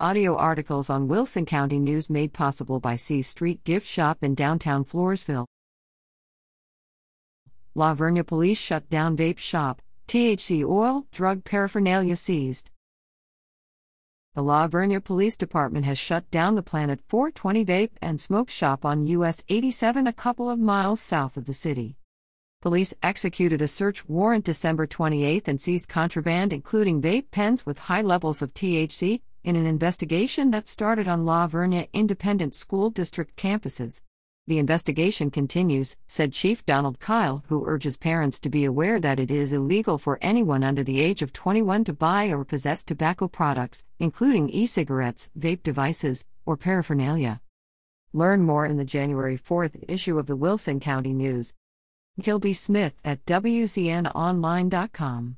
Audio articles on Wilson County News made possible by C Street Gift Shop in downtown Floresville. La Vernia Police shut down vape shop, THC oil, drug paraphernalia seized. The La Vernia Police Department has shut down the Planet 420 Vape and Smoke Shop on US 87 a couple of miles south of the city. Police executed a search warrant December 28 and seized contraband including vape pens with high levels of THC, in an investigation that started on La Vernia Independent School District campuses. The investigation continues, said Chief Donald Kyle, who urges parents to be aware that it is illegal for anyone under the age of 21 to buy or possess tobacco products, including e-cigarettes, vape devices, or paraphernalia. Learn more in the January 4th issue of the Wilson County News. Kilby Smith at wcnonline.com.